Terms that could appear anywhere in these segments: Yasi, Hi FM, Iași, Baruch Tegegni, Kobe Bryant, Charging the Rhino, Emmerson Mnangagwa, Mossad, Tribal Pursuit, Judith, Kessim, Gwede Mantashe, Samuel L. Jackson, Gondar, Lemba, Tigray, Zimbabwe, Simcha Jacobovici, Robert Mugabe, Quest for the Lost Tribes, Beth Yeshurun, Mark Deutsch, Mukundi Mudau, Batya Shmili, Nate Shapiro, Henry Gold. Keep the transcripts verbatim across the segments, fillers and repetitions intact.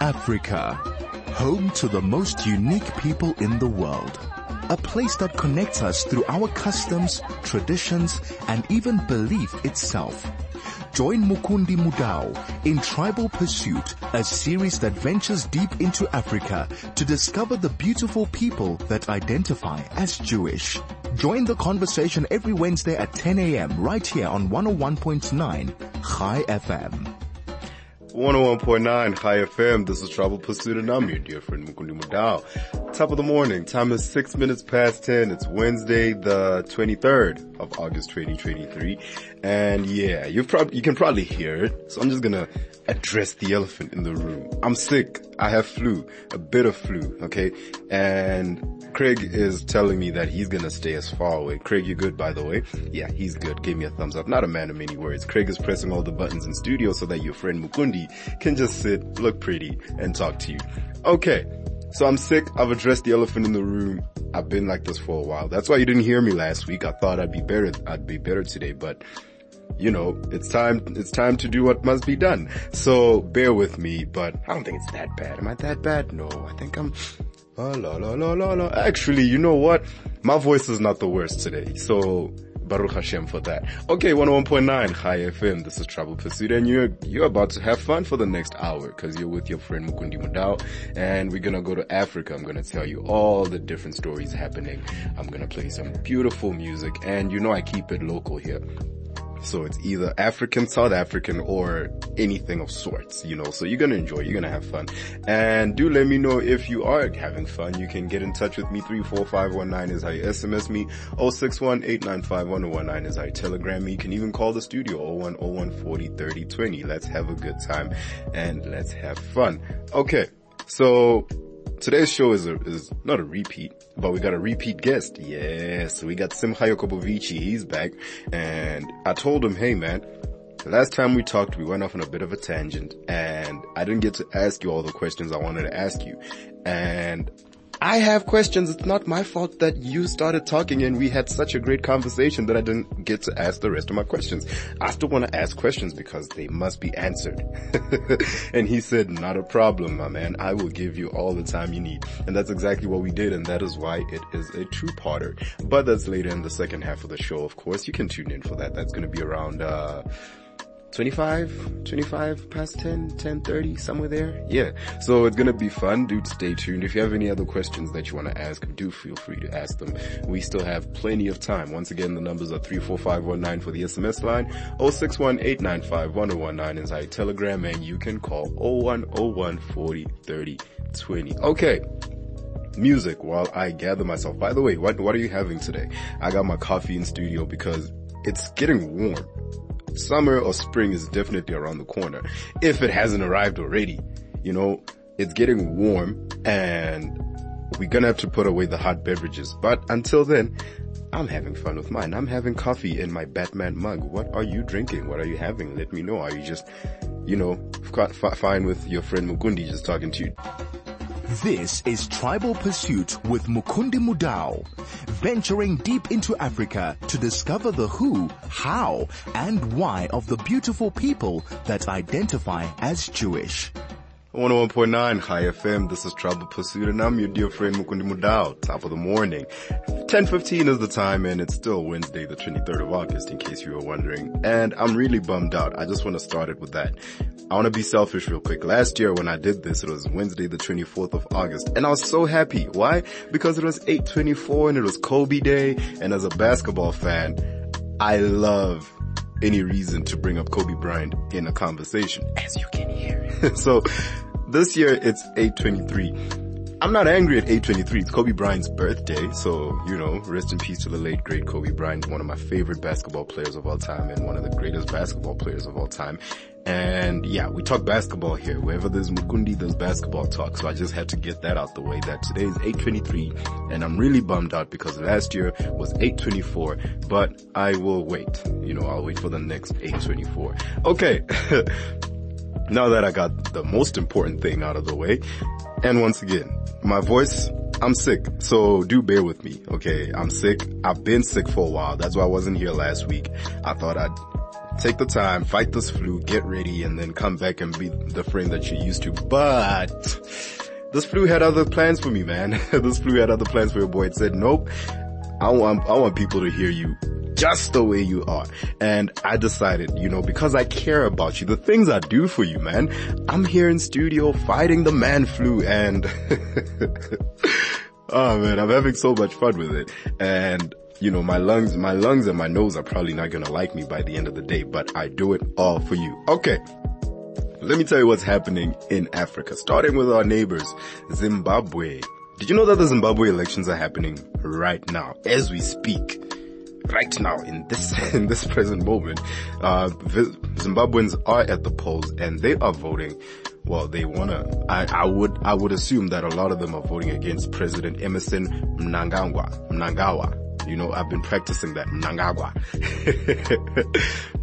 Africa, home to the most unique people in the world. A place that connects us through our customs, traditions, and even belief itself. Join Mukundi Mudau in Tribal Pursuit, a series that ventures deep into Africa to discover the beautiful people that identify as Jewish. Join the conversation every Wednesday at ten a.m. right here on one oh one point nine Hi F M. one oh one point nine Hi F M. This is Tribal Pursuit, and I'm your dear friend Mukundi Mudau. Top of the morning. Time is six minutes past ten. It's Wednesday, the twenty-third of August, twenty twenty-three, and yeah, you probably you can probably hear it. So I'm just gonna address the elephant in the room. I'm sick. I have flu, a bit of flu. Okay, and Craig is telling me that he's gonna stay as far away. Craig, you good, by the way? Yeah, he's good. Give me a thumbs up. Not a man of many words. Craig is pressing all the buttons in studio so that your friend Mukundi can just sit, look pretty, and talk to you. Okay. So I'm sick, I've addressed the elephant in the room, I've been like this for a while. That's why you didn't hear me last week. I thought I'd be better, I'd be better today, but you know, it's time, it's time to do what must be done. So bear with me, but I don't think it's that bad. Am I that bad? No, I think I'm, oh, la, la, la, la, la. Actually, you know what? My voice is not the worst today. So Baruch Hashem for that. Okay, one oh one point nine Hi F M. This is Tribal Pursuit, and you're you're about to have fun for the next hour because you're with your friend Mukundi Mudau, and we're gonna go to Africa. I'm gonna tell you all the different stories happening. I'm gonna play some beautiful music, and you know I keep it local here. So it's either African, South African, or anything of sorts, you know, so you're going to enjoy, you're going to have fun. And do let me know if you are having fun. You can get in touch with me. three four five one nine is how you S M S me. oh six one eight nine five one oh one nine is how you telegram me. You can even call the studio, oh one oh one forty thirty twenty. Let's have a good time and let's have fun. Okay, so today's show is a, is not a repeat, but we got a repeat guest. Yes, we got Simcha Jacobovici. He's back, and I told him, hey man, the last time we talked, we went off on a bit of a tangent, and I didn't get to ask you all the questions I wanted to ask you. And I have questions. It's not my fault that you started talking and we had such a great conversation that I didn't get to ask the rest of my questions. I still want to ask questions because they must be answered. And he said, not a problem, my man. I will give you all the time you need. And that's exactly what we did, and that is why it is a two-parter. But that's later in the second half of the show, of course. You can tune in for that. That's going to be around uh twenty-five, twenty-five past ten, ten thirty, somewhere there. Yeah. So it's going to be fun. Dude, stay tuned. If you have any other questions that you want to ask, do feel free to ask them. We still have plenty of time. Once again, the numbers are three four five one nine for the S M S line. oh six one eight nine five one oh one nine is our telegram, and you can call oh one oh one forty thirty twenty. Okay. Music while I gather myself. By the way, what, what are you having today? I got my coffee in studio because it's getting warm. Summer or spring is definitely around the corner, if it hasn't arrived already. You know, it's getting warm, and we're gonna have to put away the hot beverages. But until then, I'm having fun with mine. I'm having coffee in my Batman mug. What are you drinking? What are you having? Let me know. Are you just, you know, f- fine with your friend Mukundi just talking to you? This is Tribal Pursuit with Mukundi Mudau, venturing deep into Africa to discover the who, how, and why of the beautiful people that identify as Jewish. one oh one point nine Hi F M. This is Tribal Pursuit, and I'm your dear friend Mukundi Mudau. Top of the morning. ten fifteen is the time, and it's still Wednesday, the twenty-third of August, in case you were wondering. And I'm really bummed out. I just want to start it with that. I want to be selfish real quick. Last year when I did this, it was Wednesday, the twenty-fourth of August, and I was so happy. Why? Because it was eight twenty-four and it was Kobe Day, and as a basketball fan, I love any reason to bring up Kobe Bryant in a conversation, as you can hear. So this year it's eight twenty-three. I'm not angry at eight twenty-three. It's Kobe Bryant's birthday. So, you know, rest in peace to the late, great Kobe Bryant, one of my favorite basketball players of all time and one of the greatest basketball players of all time. And yeah, we talk basketball here. Wherever there's Mukundi, there's basketball talk. So I just had to get that out the way, that today is eight twenty-three, and I'm really bummed out because last year was eight twenty-four, but I will wait. You know, I'll wait for the next eight twenty-four. Okay. Now that I got the most important thing out of the way, and once again, my voice, I'm sick, so do bear with me, okay? I'm sick. I've been sick for a while. That's why I wasn't here last week. I thought I'd take the time, fight this flu, get ready, and then come back and be the friend that you're used to. But this flu had other plans for me, man. This flu had other plans for your boy. It said, nope, I want, I want people to hear you just the way you are. And I decided, you know, because I care about you, the things I do for you, man, I'm here in studio fighting the man flu, and oh man, I'm having so much fun with it. And you know, my lungs, my lungs and my nose are probably not going to like me by the end of the day, but I do it all for you. Okay. Let me tell you what's happening in Africa, starting with our neighbors, Zimbabwe. Did you know that the Zimbabwe elections are happening right now, as we speak? Right now, in this in this present moment, uh, Zimbabweans are at the polls and they are voting. Well, they wanna. I, I would I would assume that a lot of them are voting against President Emmerson Mnangagwa. Mnangagwa. You know, I've been practicing that. Mnangagwa.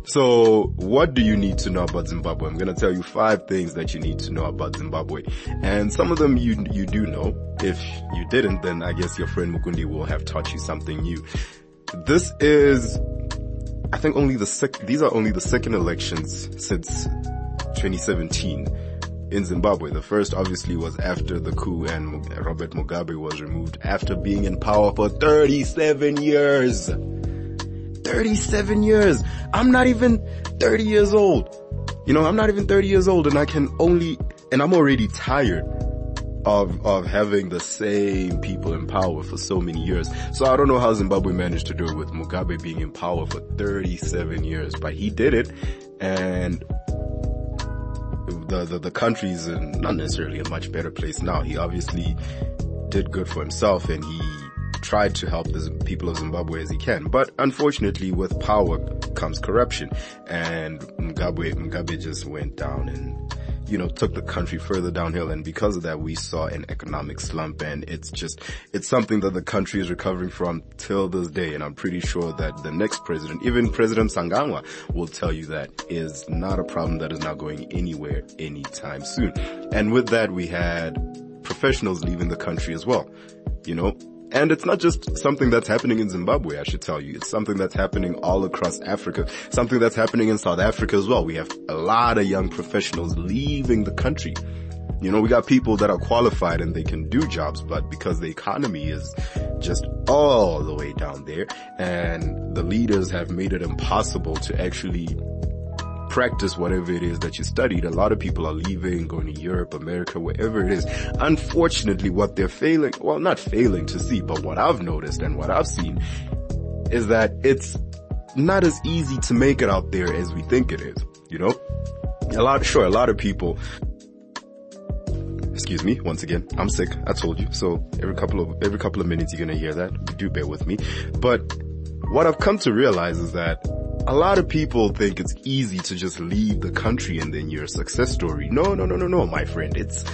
So, what do you need to know about Zimbabwe? I'm going to tell you five things that you need to know about Zimbabwe. And some of them you you do know. If you didn't, then I guess your friend Mukundi will have taught you something new. This is, I think, only the sec- these are only the second elections since twenty seventeen. In Zimbabwe, the first obviously was after the coup and Robert Mugabe was removed after being in power for thirty-seven years. thirty-seven years. I'm not even thirty years old. You know, I'm not even thirty years old, and I can only, and I'm already tired of, of having the same people in power for so many years. So I don't know how Zimbabwe managed to do it with Mugabe being in power for thirty-seven years, but he did it. And The, the, the country's in not necessarily a much better place now. He obviously did good for himself and he tried to help the people of Zimbabwe as he can. But unfortunately, with power comes corruption. And Mugabe, Mugabe just went down and, you know, took the country further downhill. And because of that, we saw an economic slump. And it's just, it's something that the country is recovering from till this day. And I'm pretty sure that the next president, even President Mnangagwa, will tell you that is not a problem that is not going anywhere anytime soon. And with that, we had professionals leaving the country as well, you know. And it's not just something that's happening in Zimbabwe, I should tell you. It's something that's happening all across Africa, something that's happening in South Africa as well. We have a lot of young professionals leaving the country. You know, we got people that are qualified and they can do jobs, but because the economy is just all the way down there and the leaders have made it impossible to actually practice whatever it is that you studied, a lot of people are leaving, going to Europe, America, wherever it is. Unfortunately, what they're failing, well, not failing to see, but what I've noticed and what I've seen is that it's not as easy to make it out there as we think it is, you know? A lot, sure, a lot of people, excuse me, once again, I'm sick, I told you, so every couple of, every couple of minutes you're gonna hear that, do bear with me. But what I've come to realize is that a lot of people think it's easy to just leave the country and then you're a success story. No, no, no, no, no, my friend. It's,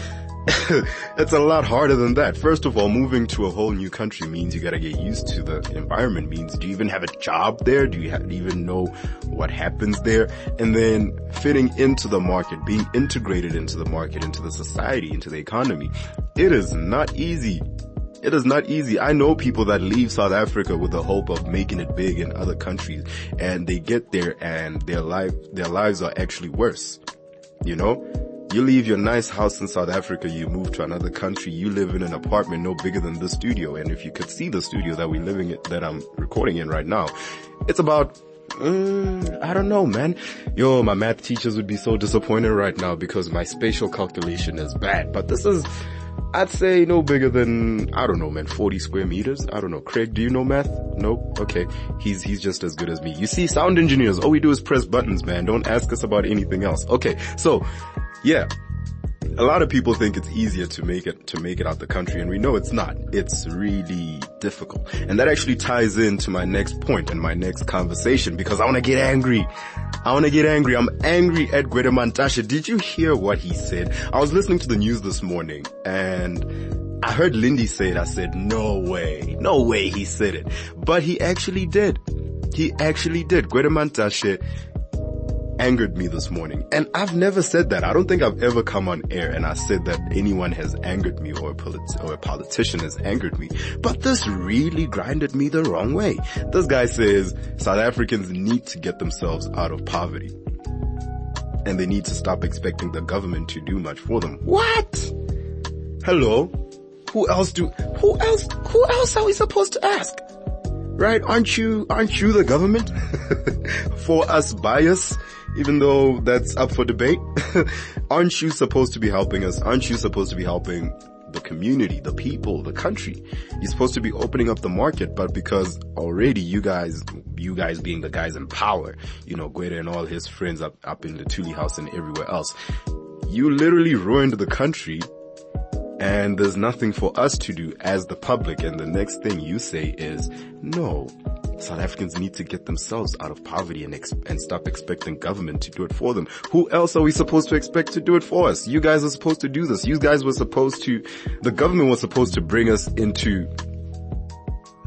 it's a lot harder than that. First of all, moving to a whole new country means you gotta get used to the environment, means do you even have a job there? Do you have, do you even know what happens there? And then fitting into the market, being integrated into the market, into the society, into the economy. It is not easy. It is not easy. I know people that leave South Africa with the hope of making it big in other countries, and they get there and their life, their lives are actually worse. You know, you leave your nice house in South Africa, you move to another country, you live in an apartment no bigger than this studio. And if you could see the studio that we living in, that I'm recording in right now, it's about, mm, I don't know, man. Yo, my math teachers would be so disappointed right now because my spatial calculation is bad, but this is, I'd say no bigger than, I don't know, man, forty square meters. I don't know. Craig, do you know math? Nope. Okay. He's, he's just as good as me. You see, sound engineers, all we do is press buttons, man. Don't ask us about anything else. Okay. So yeah, a lot of people think it's easier to make it, to make it out the country. And we know it's not. It's really difficult. And that actually ties into my next point and my next conversation, because I want to get angry. I want to get angry. I'm angry at Gwede Mantashe. Did you hear what he said? I was listening to the news this morning and I heard Lindy say it. I said, no way, no way he said it. But he actually did. He actually did. Gwede Mantashe angered me this morning. And I've never said that. I don't think I've ever come on air and I said that anyone has angered me or a, polit- or a politician has angered me. But this really grinded me the wrong way. This guy says South Africans need to get themselves out of poverty and they need to stop expecting the government to do much for them. What? Hello? Who else do, who else, who else are we supposed to ask? Right? Aren't you, aren't you the government? For us bias, even though that's up for debate. Aren't you supposed to be helping us? Aren't you supposed to be helping the community, the people, the country? You're supposed to be opening up the market, but because already you guys, you guys being the guys in power, you know, Gwede and all his friends up, up in the Thule House and everywhere else, you literally ruined the country. And there's nothing for us to do as the public. And the next thing you say is, no, South Africans need to get themselves out of poverty and ex- and stop expecting government to do it for them. Who else are we supposed to expect to do it for us? You guys are supposed to do this. You guys were supposed to, the government was supposed to bring us into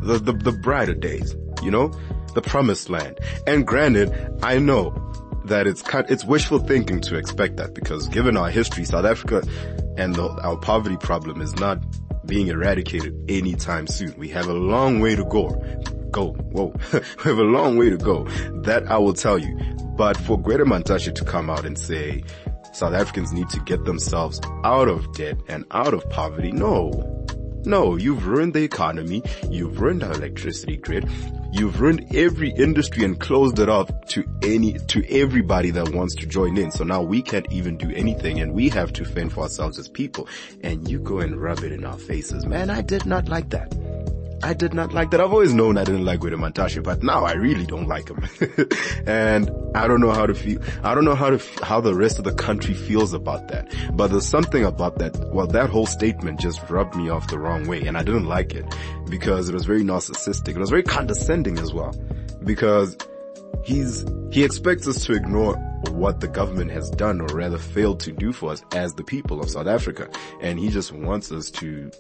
the, the, the brighter days, you know, the promised land. And granted, I know that it's kind, it's wishful thinking to expect that, because given our history, South Africa and the, our poverty problem is not being eradicated anytime soon. We have a long way to go. Go. Whoa. We have a long way to go. That I will tell you. But for Gwede Mantashe to come out and say South Africans need to get themselves out of debt and out of poverty, no. No, you've ruined the economy. You've ruined our electricity grid. You've ruined every industry and closed it up to any, to everybody that wants to join in. So now we can't even do anything and we have to fend for ourselves as people. And you go and rub it in our faces. Man, I did not like that. I did not like that. I've always known I didn't like Gwede Mantashe, but now I really don't like him. And I don't know how to feel, I don't know how to, f- how the rest of the country feels about that. But there's something about that, well, that whole statement just rubbed me off the wrong way and I didn't like it because it was very narcissistic. It was very condescending as well because he's, he expects us to ignore what the government has done, or rather failed to do for us as the people of South Africa. And he just wants us to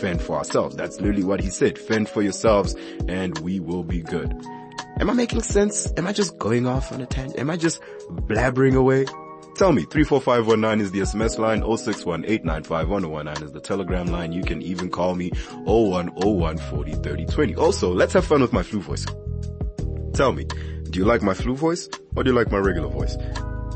fend for ourselves. That's literally what he said. Fend for yourselves and we will be good. Am I making sense? Am I just going off on a tangent? Am I just blabbering away? Tell me, three four five one nine is the S M S line, zero six one eight nine five one zero one nine is the telegram line. You can even call me zero one zero one four zero three zero two zero. Also, let's have fun with my flu voice. Tell me, do you like my flu voice or do you like my regular voice?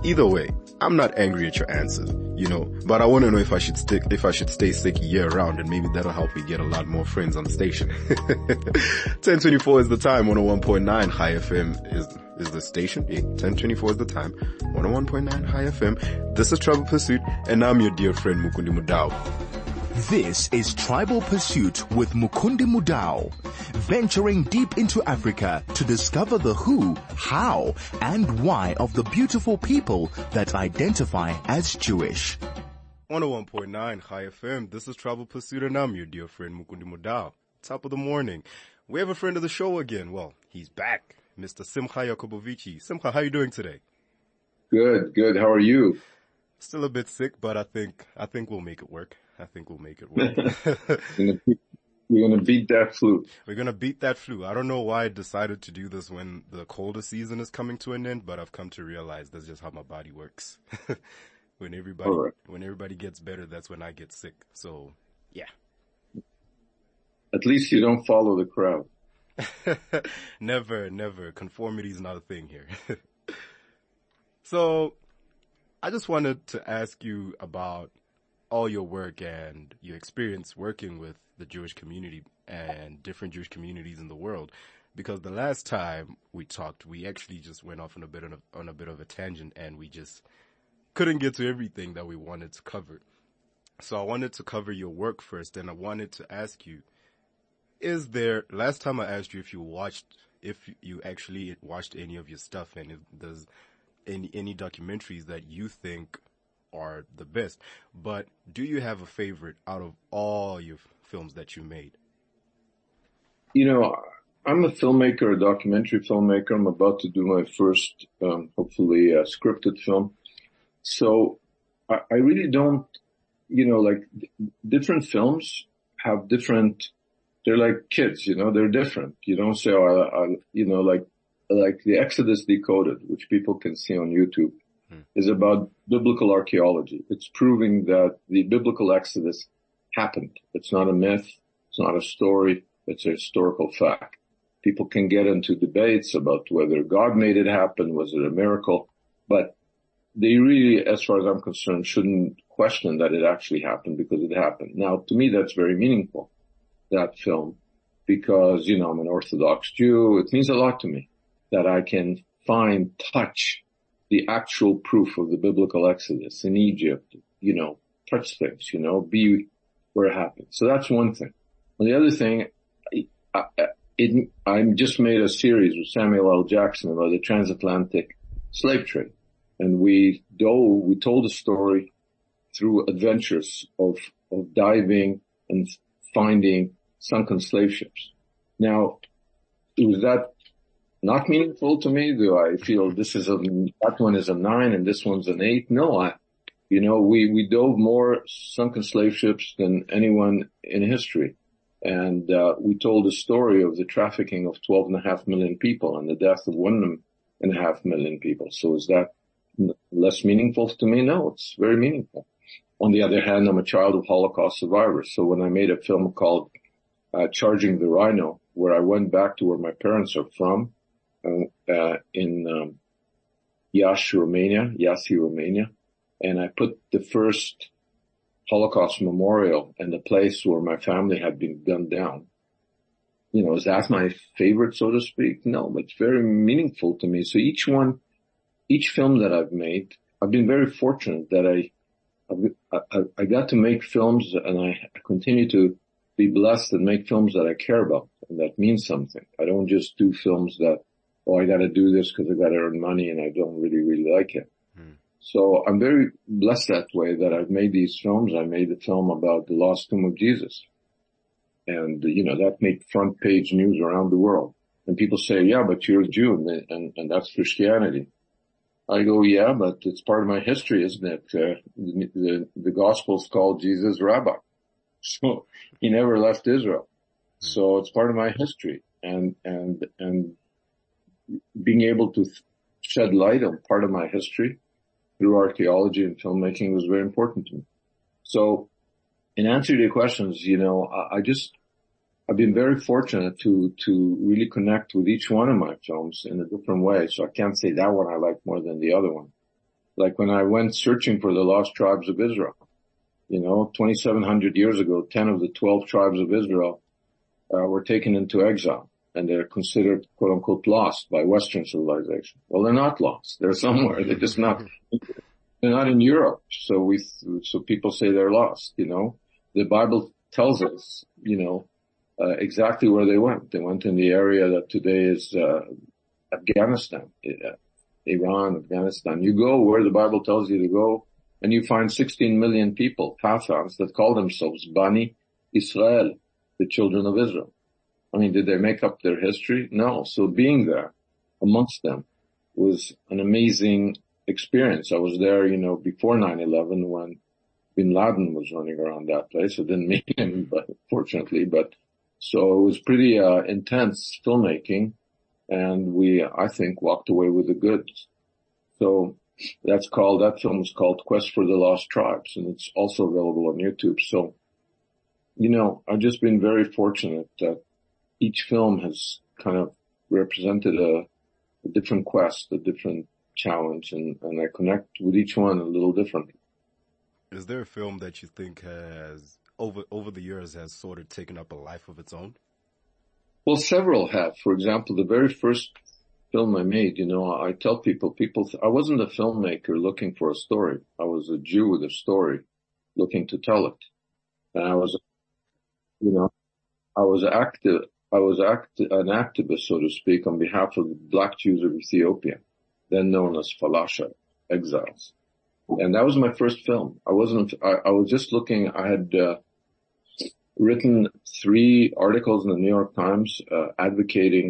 Either way, I'm not angry at your answers, you know, but I want to know if I should stick, if I should stay sick year round, and maybe that'll help me get a lot more friends on the station. ten twenty-four is the time, one oh one point nine Hi F M is, is the station. Yeah, ten twenty-four is the time, one oh one point nine Hi F M. This is Tribal Pursuit and I'm your dear friend Mukundi Mudau. This is Tribal Pursuit with Mukundi Mudau, venturing deep into Africa to discover the who, how, and why of the beautiful people that identify as Jewish. one oh one point nine Hi F M, this is Tribal Pursuit and I'm your dear friend Mukundi Mudau. Top of the morning. We have a friend of the show again. Well, he's back, Mister Simcha Jacobovici. Simcha, how are you doing today? Good, good. How are you? Still a bit sick, but I think, I think we'll make it work. I think we'll make it work. We're going to beat that flu. We're going to beat that flu. I don't know why I decided to do this when the colder season is coming to an end, but I've come to realize that's just how my body works. When everybody, right. when everybody gets better, that's when I get sick. So, yeah. At least you don't follow the crowd. Never, never. Conformity is not a thing here. So, I just wanted to ask you about all your work and your experience working with the Jewish community and different Jewish communities in the world, because the last time we talked, we actually just went off on a bit of, on a bit of a tangent and we just couldn't get to everything that we wanted to cover. So I wanted to cover your work first, and I wanted to ask you, is there, last time I asked you if you watched, if you actually watched any of your stuff and if there's any, any documentaries that you think are the best, but do you have a favorite out of all your f- films that you made? You know, I'm a filmmaker, a documentary filmmaker. I'm about to do my first, um, hopefully, uh, scripted film. So I, I really don't, you know, like th- different films have different, they're like kids, you know, they're different. You don't say, oh, I, I, you know, like like The Exodus Decoded, which people can see on YouTube, mm. is about biblical archaeology. It's proving that the biblical Exodus happened. It's not a myth. It's not a story. It's a historical fact. People can get into debates about whether God made it happen. Was it a miracle? But they really, as far as I'm concerned, shouldn't question that it actually happened, because it happened. Now, to me, that's very meaningful, that film, because, you know, I'm an Orthodox Jew. It means a lot to me that I can find, touch the actual proof of the biblical Exodus in Egypt, you know, touch things, you know, be where it happened. So that's one thing. And the other thing, I, I, it, I just made a series with Samuel L. Jackson about the transatlantic slave trade. And we dove, we told a story through adventures of, of diving and finding sunken slave ships. Now, was that not meaningful to me? Do I feel this is a, that one is a nine and this one's an eight? No, I, you know, we, we dove more sunken slave ships than anyone in history. And, uh, we told a story of the trafficking of twelve and a half million people and the death of one and a half million people. So is that less meaningful to me? No, it's very meaningful. On the other hand, I'm a child of Holocaust survivors. So when I made a film called uh, Charging the Rhino, where I went back to where my parents are from, uh, in um, Iași, Romania, Yasi, Romania, and I put the first Holocaust memorial in the place where my family had been gunned down. You know, is that my favorite, so to speak? No, but it's very meaningful to me. So each one, Each film that I've made, I've been very fortunate that I, I, I got to make films, and I continue to be blessed and make films that I care about, and that means something. I don't just do films that, oh, I got to do this because I got to earn money and I don't really, really like it. Mm. So I'm very blessed that way, that I've made these films. I made a film about the lost tomb of Jesus, and, you know, that made front page news around the world. And people say, yeah, but you're a Jew, and, and, and that's Christianity. I go, yeah, but it's part of my history, isn't it? Uh, the, the, the Gospels call Jesus Rabbi. So he never left Israel. So it's part of my history. And, and, and being able to shed light on part of my history through archaeology and filmmaking was very important to me. So in answer to your questions, you know, I, I just, I've been very fortunate to, to really connect with each one of my films in a different way. So I can't say that one I like more than the other one. Like when I went searching for the lost tribes of Israel, you know, twenty-seven hundred years ago, ten of the twelve tribes of Israel uh, were taken into exile, and they're considered, quote unquote, lost by Western civilization. Well, they're not lost. They're somewhere. They're just not, they're not in Europe. So we, so people say they're lost, you know. The Bible tells us, you know, Uh, exactly where they went. They went in the area that today is uh, Afghanistan, uh, Iran, Afghanistan. You go where the Bible tells you to go, and you find sixteen million people, Pathans, that call themselves Bani Israel, the children of Israel. I mean, did they make up their history? No. So being there amongst them was an amazing experience. I was there, you know, before nine eleven when Bin Laden was running around that place. I didn't meet him, but fortunately, but so it was pretty uh, intense filmmaking, and we, I think, walked away with the goods. So that's called, that film is called Quest for the Lost Tribes, and it's also available on YouTube. So, you know, I've just been very fortunate that each film has kind of represented a, a different quest, a different challenge, and, and I connect with each one a little differently. Is there a film that you think has... Over, over the years has sort of taken up a life of its own? Well, several have. For example, the very first film I made, you know, I tell people, people, th- I wasn't a filmmaker looking for a story. I was a Jew with a story looking to tell it. And I was, you know, I was active, I was act, an activist, so to speak, on behalf of the Black Jews of Ethiopia, then known as Falasha exiles. And that was my first film. I wasn't, I, I was just looking, I had, uh, written three articles in the New York Times uh, advocating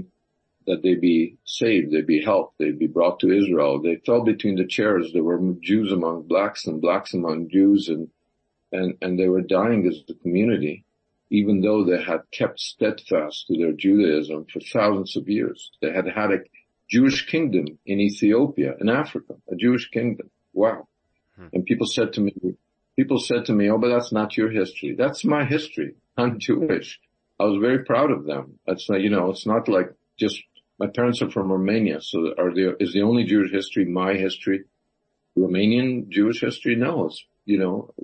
that they be saved, they be helped, they be brought to Israel. They fell between the chairs. There were Jews among blacks and blacks among Jews, and and and they were dying as a community, even though they had kept steadfast to their Judaism for thousands of years. They had had a Jewish kingdom in Ethiopia, in Africa, a Jewish kingdom. Wow. Hmm. And people said to me, people said to me, oh, but that's not your history. That's my history. I'm Jewish. I was very proud of them. That's not, you know, it's not like just, my parents are from Romania. So are there, is the only Jewish history my history? Romanian Jewish history? No, it's, you know,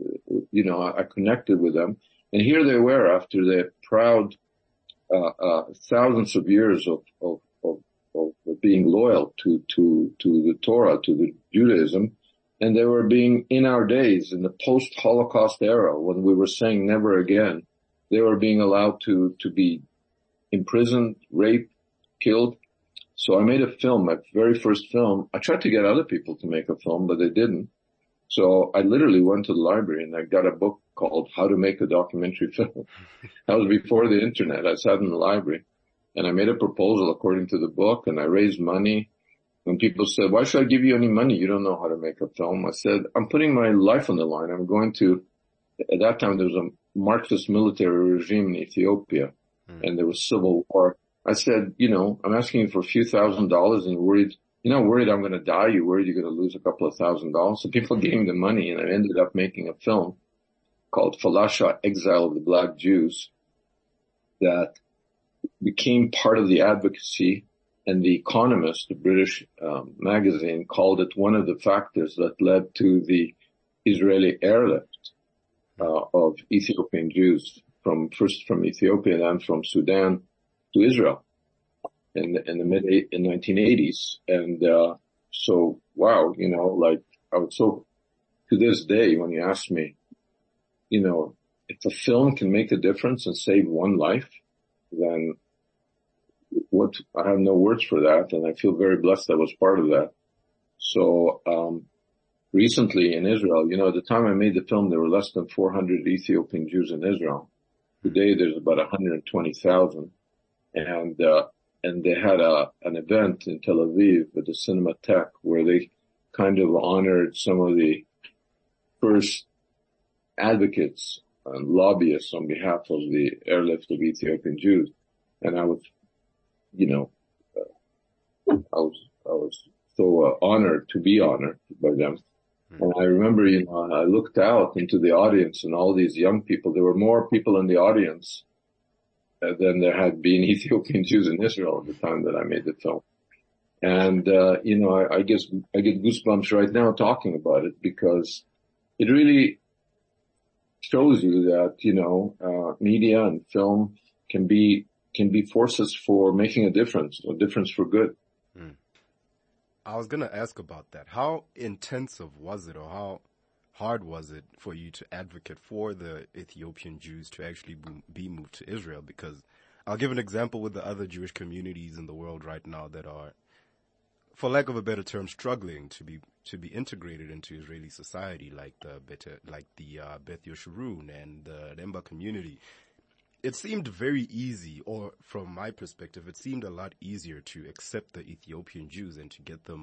you know, I, I connected with them. And here they were after their proud, uh, uh, thousands of years of, of, of, of being loyal to, to, to the Torah, to the Judaism. And they were being, in our days, in the post-Holocaust era, when we were saying never again, they were being allowed to, to be imprisoned, raped, killed. So I made a film, my very first film. I tried to get other people to make a film, but they didn't. So I literally went to the library and I got a book called How to Make a Documentary Film. That was before the internet. I sat in the library and I made a proposal according to the book and I raised money. And people said, why should I give you any money? You don't know how to make a film. I said, I'm putting my life on the line. I'm going to, at that time there was a Marxist military regime in Ethiopia mm. and there was civil war. I said, you know, I'm asking you for a few thousand dollars and you're worried, you're not worried I'm going to die. You're worried you're going to lose a couple of thousand dollars. So people gave me the money and I ended up making a film called Falasha, Exile of the Black Jews that became part of the advocacy. And The Economist, the British um, magazine, called it one of the factors that led to the Israeli airlift uh, of Ethiopian Jews from first from Ethiopia, then from Sudan to Israel in the, in the mid in nineteen eighties. And uh, so, wow, you know, like I would so to this day when you ask me, you know, if a film can make a difference and save one life, then what I have no words for that, and I feel very blessed I was part of that. So um recently in Israel, you know, at the time I made the film, there were less than four hundred Ethiopian Jews in Israel. Today there's about one hundred twenty thousand, and uh, and they had a an event in Tel Aviv at the Cinematheque where they kind of honored some of the first advocates and lobbyists on behalf of the airlift of Ethiopian Jews, and I was. You know, uh, I was I was so uh, honored to be honored by them. Mm-hmm. And I remember, you know, I looked out into the audience and all these young people. There were more people in the audience uh, than there had been Ethiopian Jews in Israel at the time that I made the film. And uh, you know, I, I guess I get goosebumps right now talking about it because it really shows you that, you know, uh, media and film can be. can be forces for making a difference, a difference for good. Mm. I was going to ask about that. How intensive was it or how hard was it for you to advocate for the Ethiopian Jews to actually be moved to Israel? Because I'll give an example with the other Jewish communities in the world right now that are, for lack of a better term, struggling to be to be integrated into Israeli society, like the, like the uh, Beth Yeshurun and the Lemba community. It seemed very easy, or from my perspective, it seemed a lot easier to accept the Ethiopian Jews and to get them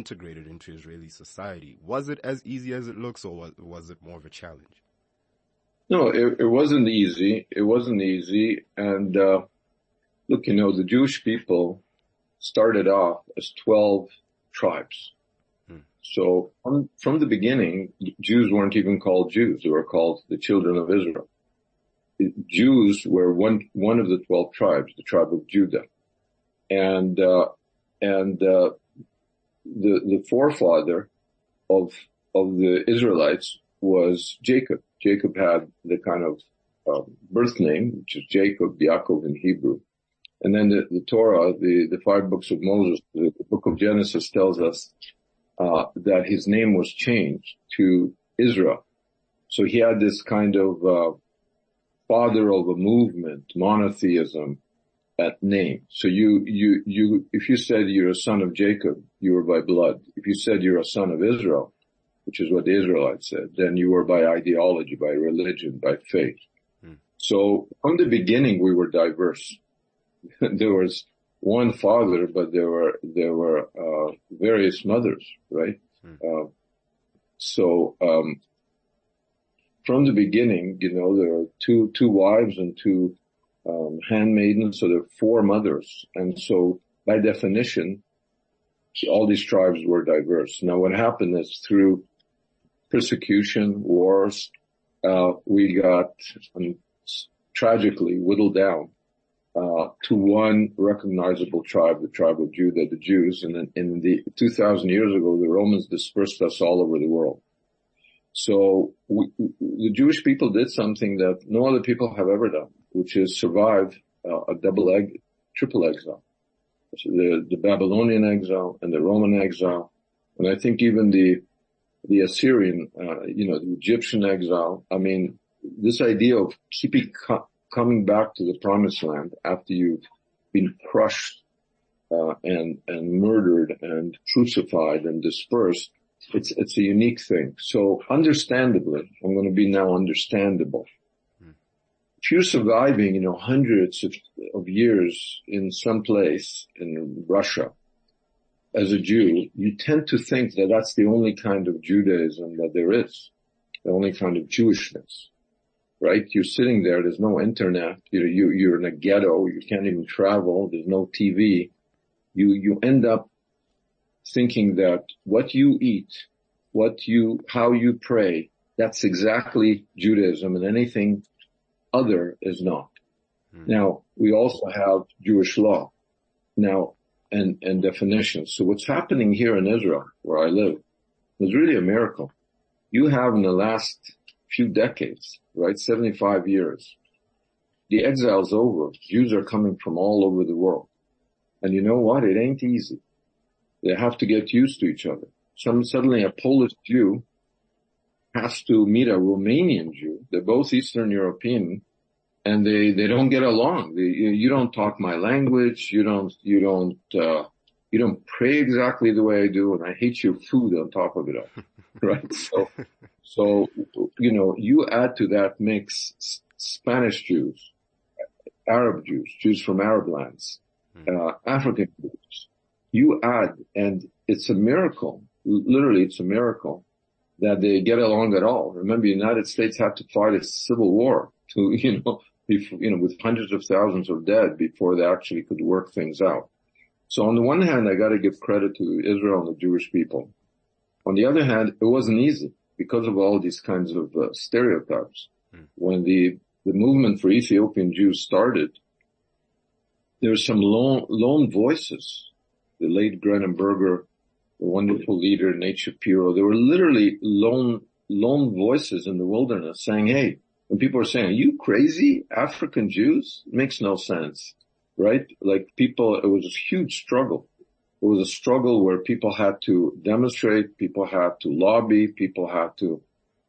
integrated into Israeli society. Was it as easy as it looks, or was, was it more of a challenge? No, it, it wasn't easy. It wasn't easy. And uh, look, you know, the Jewish people started off as twelve tribes. Hmm. So from, from the beginning, Jews weren't even called Jews. They were called the children of Israel. Jews were one one of the twelve tribes, the tribe of Judah, and uh, and uh, the the forefather of of the Israelites was Jacob. Jacob had the kind of uh, birth name, which is Jacob, Yaakov in Hebrew, and then the, the Torah, the the five books of Moses, the, the book of Genesis tells us uh, that his name was changed to Israel. So he had this kind of uh, father of a movement, monotheism, at name. So you, you, you, if you said you're a son of Jacob, you were by blood. If you said you're a son of Israel, which is what the Israelites said, then you were by ideology, by religion, by faith. Hmm. So from the beginning, we were diverse. There was one father, but there were, there were, uh, various mothers, right? Hmm. Uh, so, um, From the beginning, you know, there are two, two wives and two, um, handmaidens. So there are four mothers. And so by definition, all these tribes were diverse. Now, what happened is through persecution, wars, uh, we got um, tragically whittled down uh, to one recognizable tribe, the tribe of Judah, the Jews. And then in the two thousand years ago, the Romans dispersed us all over the world. So we, the Jewish people did something that no other people have ever done, which is survive uh, a double egg, triple exile. So the, the Babylonian exile and the Roman exile, and I think even the the Assyrian, uh, you know, the Egyptian exile. I mean, this idea of keeping co- coming back to the promised land after you've been crushed uh, and and murdered and crucified and dispersed. It's, it's a unique thing. So understandably, I'm going to be now understandable. Mm. If you're surviving, you know, hundreds of, of years in some place in Russia as a Jew, you tend to think that that's the only kind of Judaism that there is, the only kind of Jewishness, right? You're sitting there. There's no internet. You, you, you're in a ghetto. You can't even travel. There's no T V. You, you end up thinking that what you eat, what you, how you pray, that's exactly Judaism, and anything other is not. Mm. Now, we also have Jewish law now and, and definitions. So what's happening here in Israel, where I live, is really a miracle. You have in the last few decades, right, seventy-five years, the exile's over. Jews are coming from all over the world. And you know what? It ain't easy. They have to get used to each other. Some suddenly a Polish Jew has to meet a Romanian Jew. They're both Eastern European, and they they don't get along. They, you, you don't talk my language. You don't you don't uh you don't pray exactly the way I do, and I hate your food on top of it all, right? So so you know you add to that mix Spanish Jews, Arab Jews, Jews from Arab lands, uh African Jews. You add, and it's a miracle, literally it's a miracle, that they get along at all. Remember, the United States had to fight a civil war to, you know, before, you know, with hundreds of thousands of dead before they actually could work things out. So on the one hand, I gotta give credit to Israel and the Jewish people. On the other hand, it wasn't easy because of all these kinds of uh, stereotypes. Mm. When the, the movement for Ethiopian Jews started, there were some lone, lone voices. The late Grenenberger, the wonderful leader, Nate Shapiro, there were literally lone, lone voices in the wilderness saying, hey, and people are saying, are you crazy? African Jews? It makes no sense, right? Like people, it was a huge struggle. It was a struggle where people had to demonstrate, people had to lobby, people had to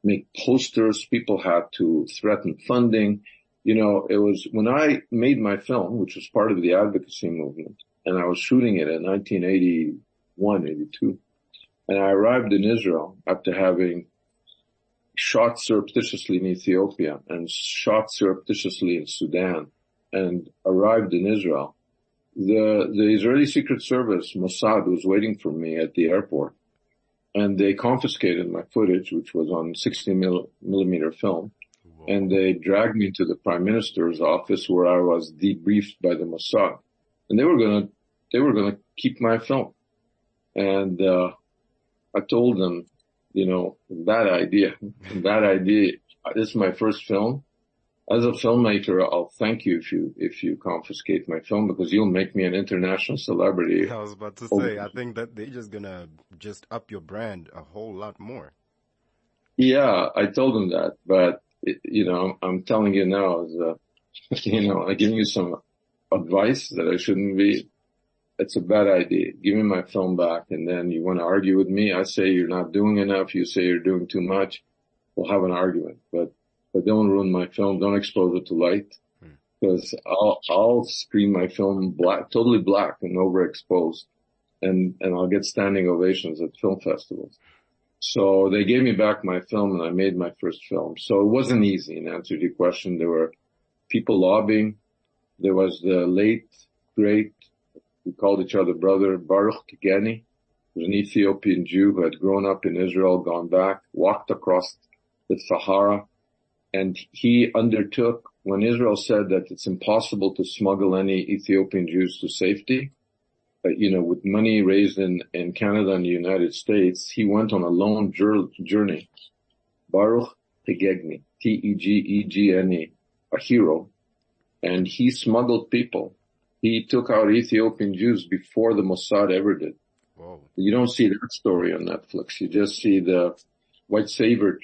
make posters, people had to threaten funding. You know, it was when I made my film, which was part of the advocacy movement, and I was shooting it in nineteen eighty-one, eighty-two. And I arrived in Israel after having shot surreptitiously in Ethiopia and shot surreptitiously in Sudan and arrived in Israel. The, the Israeli Secret Service, Mossad, was waiting for me at the airport, and they confiscated my footage, which was on sixty millimeter film. Whoa. And they dragged me to the Prime Minister's office, where I was debriefed by the Mossad. And they were gonna, they were gonna keep my film. And, uh, I told them, you know, bad idea, bad idea. This is my first film. As a filmmaker, I'll thank you if you, if you confiscate my film, because you'll make me an international celebrity. I was about to say, I think that they're just gonna just up your brand a whole lot more. Yeah, I told them that, but it, you know, I'm telling you now, as a, you know, I'm giving you some advice that I shouldn't be. It's a bad idea. Give me my film back, and then you want to argue with me. I say you're not doing enough. You say you're doing too much. We'll have an argument, but but don't ruin my film. Don't expose it to light, because hmm. I'll I'll screen my film black, totally black and overexposed, and and I'll get standing ovations at film festivals. So they gave me back my film, and I made my first film. So it wasn't easy. In answer to your question, there were people lobbying. There was the late, great, we called each other brother, Baruch Tegegni, was an Ethiopian Jew who had grown up in Israel, gone back, walked across the Sahara, and he undertook, when Israel said that it's impossible to smuggle any Ethiopian Jews to safety, uh, you know, with money raised in, in Canada and the United States, he went on a long journey. Baruch Tegegni, T E G E G N E, a hero. And he smuggled people. He took out Ethiopian Jews before the Mossad ever did. Whoa. You don't see that story on Netflix. You just see the white savior,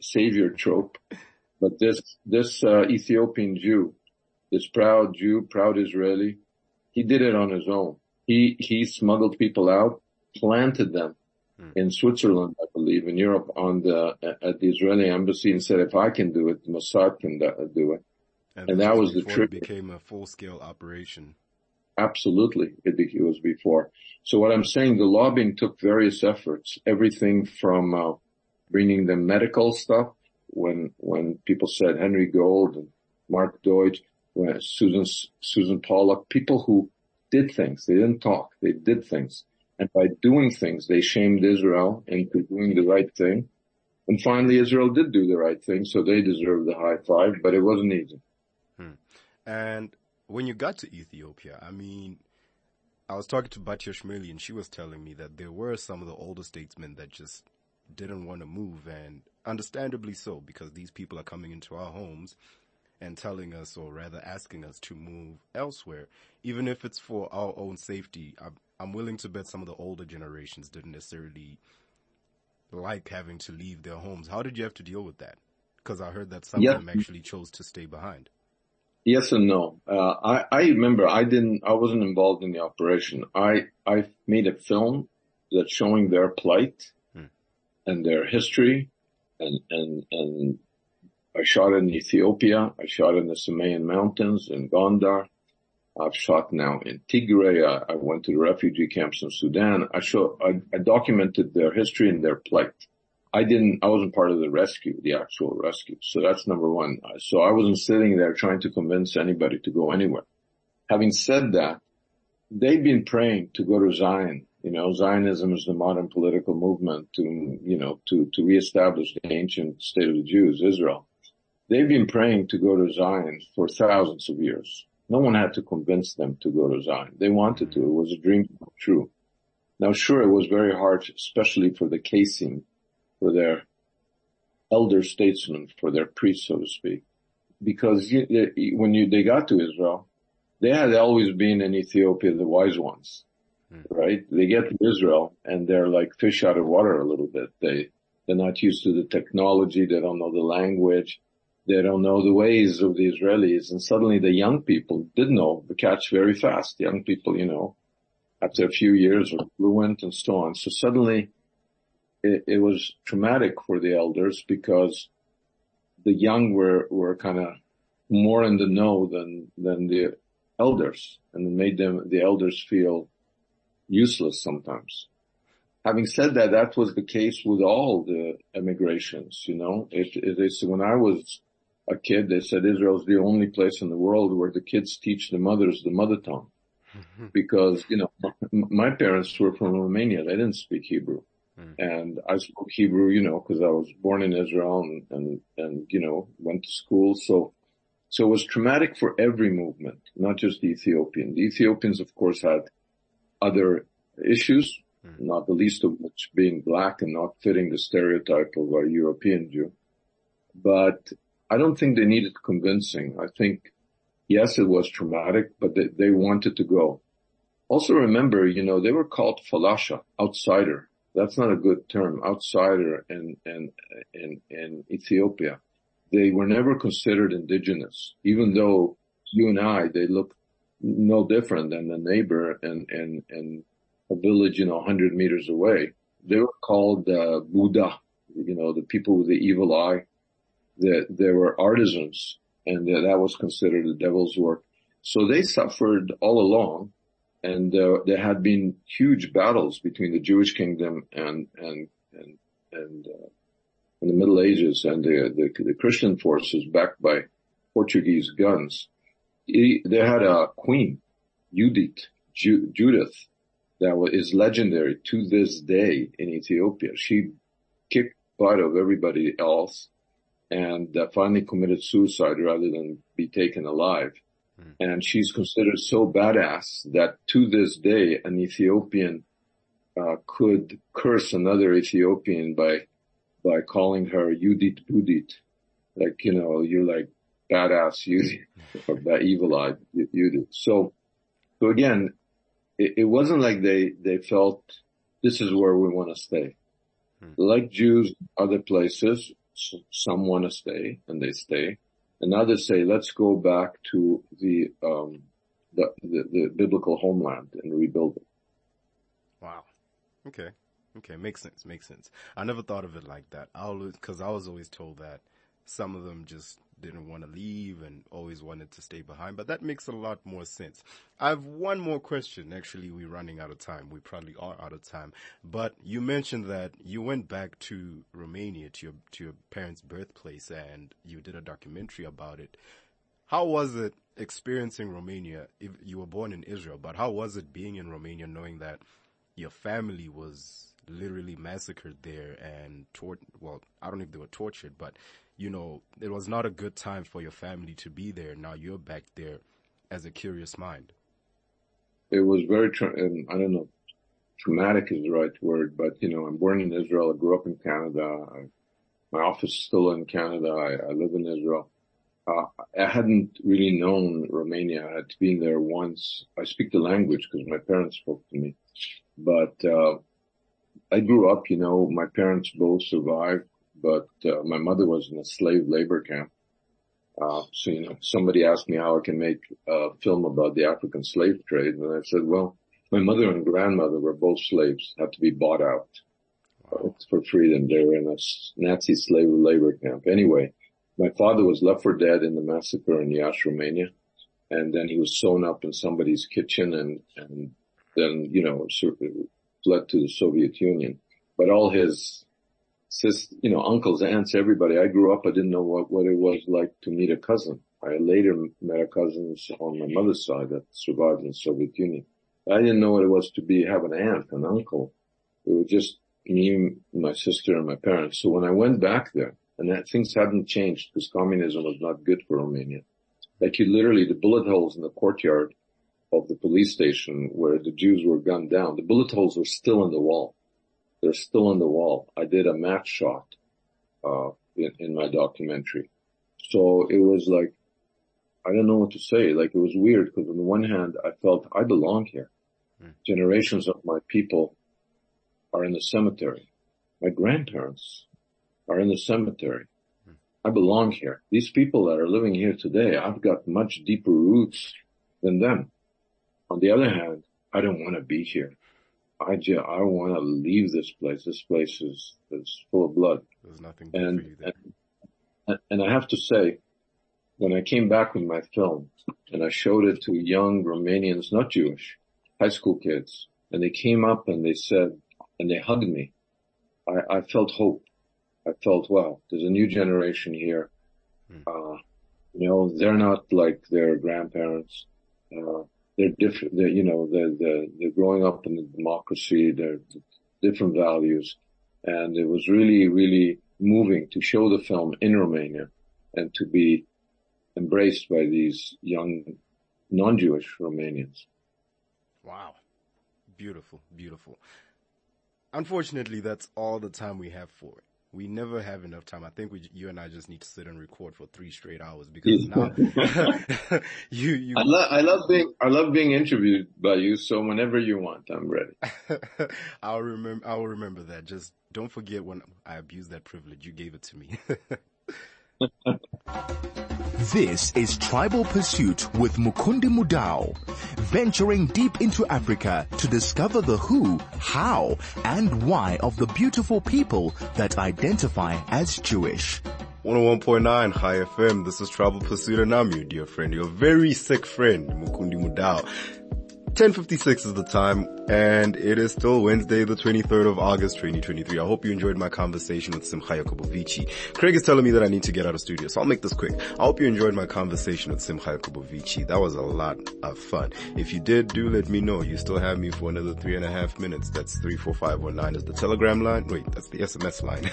savior trope. But this, this, uh, Ethiopian Jew, this proud Jew, proud Israeli, he did it on his own. He, he smuggled people out, planted them hmm. in Switzerland, I believe, in Europe on the, at the Israeli embassy and said, if I can do it, Mossad can do it. And, and that was the trigger. It became a full-scale operation. Absolutely. It, it was before. So what I'm saying, the lobbying took various efforts, everything from uh, bringing the medical stuff, when when people said Henry Gold and Mark Deutsch, when Susan Susan Pollock, people who did things. They didn't talk. They did things. And by doing things, they shamed Israel into doing the right thing. And finally, Israel did do the right thing, so they deserved the high five, but it wasn't easy. Hmm. And when you got to Ethiopia, I mean, I was talking to Batya Shmili and she was telling me that there were some of the older statesmen that just didn't want to move, and understandably so, because these people are coming into our homes and telling us, or rather asking us to move elsewhere, even if it's for our own safety. I'm, I'm willing to bet some of the older generations didn't necessarily like having to leave their homes. How did you have to deal with that? Because I heard that some yeah. of them actually chose to stay behind. Yes and no. Uh, I, I remember I didn't, I wasn't involved in the operation. I, I made a film that's showing their plight hmm. and their history, and, and, and I shot in Ethiopia. I shot in the Sumerian Mountains in Gondar. I've shot now in Tigray. I, I went to the refugee camps in Sudan. I show, I, I documented their history and their plight. I didn't, I wasn't part of the rescue, the actual rescue. So that's number one. So I wasn't sitting there trying to convince anybody to go anywhere. Having said that, they've been praying to go to Zion. You know, Zionism is the modern political movement to, you know, to, to reestablish the ancient state of the Jews, Israel. They've been praying to go to Zion for thousands of years. No one had to convince them to go to Zion. They wanted to. It was a dream come true. Now, sure, it was very hard, especially for the Kessim, for their elder statesmen, for their priests, so to speak. Because you, they, when you, they got to Israel, they had always been in Ethiopia the wise ones, mm. right? They get to Israel and they're like fish out of water a little bit. They, they're not used to the technology. They don't know the language. They don't know the ways of the Israelis. And suddenly the young people did know the catch very fast. The young people, you know, after a few years were fluent and so on. So suddenly, It, it was traumatic for the elders because the young were, were kind of more in the know than, than the elders, and it made them, the elders feel useless sometimes. Having said that, that was the case with all the emigrations, you know. It, it, it's, when I was a kid, they said Israel's the only place in the world where the kids teach the mothers the mother tongue. Because, you know, my parents were from Romania. They didn't speak Hebrew. And I spoke Hebrew, you know, because I was born in Israel and, and, and, you know, went to school. So, so it was traumatic for every movement, not just the Ethiopian. The Ethiopians, of course, had other issues, mm. not the least of which being black and not fitting the stereotype of a European Jew. But I don't think they needed convincing. I think, yes, it was traumatic, but they, they wanted to go. Also remember, you know, they were called Falasha, outsider. That's not a good term, outsider in, in, in, in Ethiopia. They were never considered indigenous, even though you and I, they look no different than the neighbor in, in, in a village, you know, one hundred meters away. They were called uh, Buddha, you know, the people with the evil eye. They, they were artisans, and that was considered the devil's work. So they suffered all along. And uh, there had been huge battles between the Jewish kingdom and and and and uh, in the Middle Ages and the, the the Christian forces backed by Portuguese guns. He, they had a queen, Judith, Ju- Judith, that was, is legendary to this day in Ethiopia. She kicked butt of everybody else and uh, finally committed suicide rather than be taken alive. Mm. And she's considered so badass that to this day, an Ethiopian uh, could curse another Ethiopian by by calling her Judith Budit. Like, you know, you're like badass Judith, or that evil-eyed Judith. So, so again, it, it wasn't like they, they felt this is where we want to stay. Mm. Like Jews, other places, so some want to stay and they stay. And others say, let's go back to the, um, the, the, the biblical homeland and rebuild it. Wow. Okay. Okay. Makes sense. Makes sense. I never thought of it like that. I always, cause I was always told that some of them just didn't want to leave and always wanted to stay behind, but that makes a lot more sense. I have one more question. Actually, we're running out of time. We probably are out of time, but you mentioned that you went back to Romania, to your, to your parents' birthplace, and you did a documentary about it. How was it experiencing Romania? If you were born in Israel, but how was it being in Romania, knowing that your family was literally massacred there and tort, well, I don't know if they were tortured, but you know, it was not a good time for your family to be there. Now you're back there as a curious mind. It was very, tra- I don't know, traumatic is the right word, but, you know, I'm born in Israel. I grew up in Canada. I, my office is still in Canada. I, I live in Israel. Uh, I hadn't really known Romania. I had been there once. I speak the language because my parents spoke to me. But uh, I grew up, you know, my parents both survived. But uh, my mother was in a slave labor camp. Uh, so, you know, somebody asked me how I can make a film about the African slave trade. And I said, well, my mother and grandmother were both slaves, had to be bought out uh, for freedom. They were in a Nazi slave labor camp. Anyway, my father was left for dead in the massacre in Iași, Romania. And then he was sewn up in somebody's kitchen and, and then, you know, fled to the Soviet Union. But all his... Sis, you know, uncles, aunts, everybody. I grew up. I didn't know what, what it was like to meet a cousin. I later met a cousin on my mother's side that survived in the Soviet Union. I didn't know what it was to be, have an aunt, an uncle. It was just me, my sister, and my parents. So when I went back there, and that, things hadn't changed because communism was not good for Romania. Like you literally, the bullet holes in the courtyard of the police station where the Jews were gunned down, the bullet holes were still in the wall. They're still on the wall. I did a match shot, uh, in, in my documentary. So it was like, I don't know what to say. Like it was weird because on the one hand, I felt I belong here. Mm. Generations of my people are in the cemetery. My grandparents are in the cemetery. Mm. I belong here. These people that are living here today, I've got much deeper roots than them. On the other hand, I don't want to be here. I, just, I want to leave this place. This place is, is full of blood. There's nothing good and, for you there. And, and I have to say, when I came back with my film and I showed it to young Romanians, not Jewish, high school kids, and they came up and they said, and they hugged me, I, I felt hope. I felt, wow, there's a new generation here. Mm. Uh, you know, they're not like their grandparents. Uh, They're different, they're, you know, they're, they're, they're growing up in a democracy, they're different values. And it was really, really moving to show the film in Romania and to be embraced by these young non-Jewish Romanians. Wow. Beautiful, beautiful. Unfortunately, that's all the time we have for it. We never have enough time. I think we, you and I just need to sit and record for three straight hours because now you, you. I love, I love being, I love being interviewed by you. So whenever you want, I'm ready. I'll remember, I'll remember that. Just don't forget when I abused that privilege. You gave it to me. This is Tribal Pursuit with Mukundi Mudau, venturing deep into Africa to discover the who, how, and why of the beautiful people that identify as Jewish. one oh one point nine Hi F M, this is Tribal Pursuit and I'm your dear friend, your very sick friend, Mukundi Mudau. ten fifty-six is the time. and it is still Wednesday, the twenty-third of August, twenty twenty-three. I hope you enjoyed my conversation with Simcha Jacobovici. Craig is telling me that I need to get out of studio, so I'll make this quick. I hope you enjoyed my conversation with Simcha Jacobovici. That was a lot of fun. If you did, do let me know. You still have me for another three and a half minutes. That's three four five one nine is the telegram line. Wait, that's the S M S line.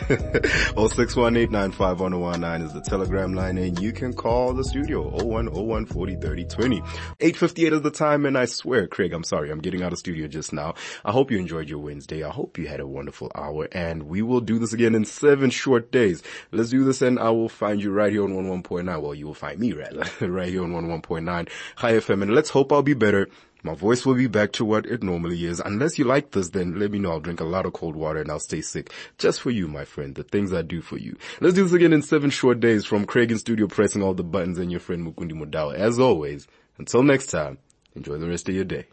oh six one eight nine five one oh one nine is the telegram line, and you can call the studio, oh one oh one forty thirty twenty. eight fifty-eight is the time, and I swear, Craig, I'm sorry, I'm getting out of studio just now. I hope you enjoyed your Wednesday. I hope you had a wonderful hour, and we will do this again in seven short days. Let's do this, and I will find you right here on one oh one point nine. Well, you will find me rather right here on one oh one point nine Hi F M, and let's hope I'll be better. My voice will be back to what it normally is. Unless you like this, then let me know. I'll drink a lot of cold water and I'll stay sick. Just for you, my friend. The things I do for you. Let's do this again in seven short days from Craig in studio pressing all the buttons and your friend Mukundi Mudau. As always, until next time, enjoy the rest of your day.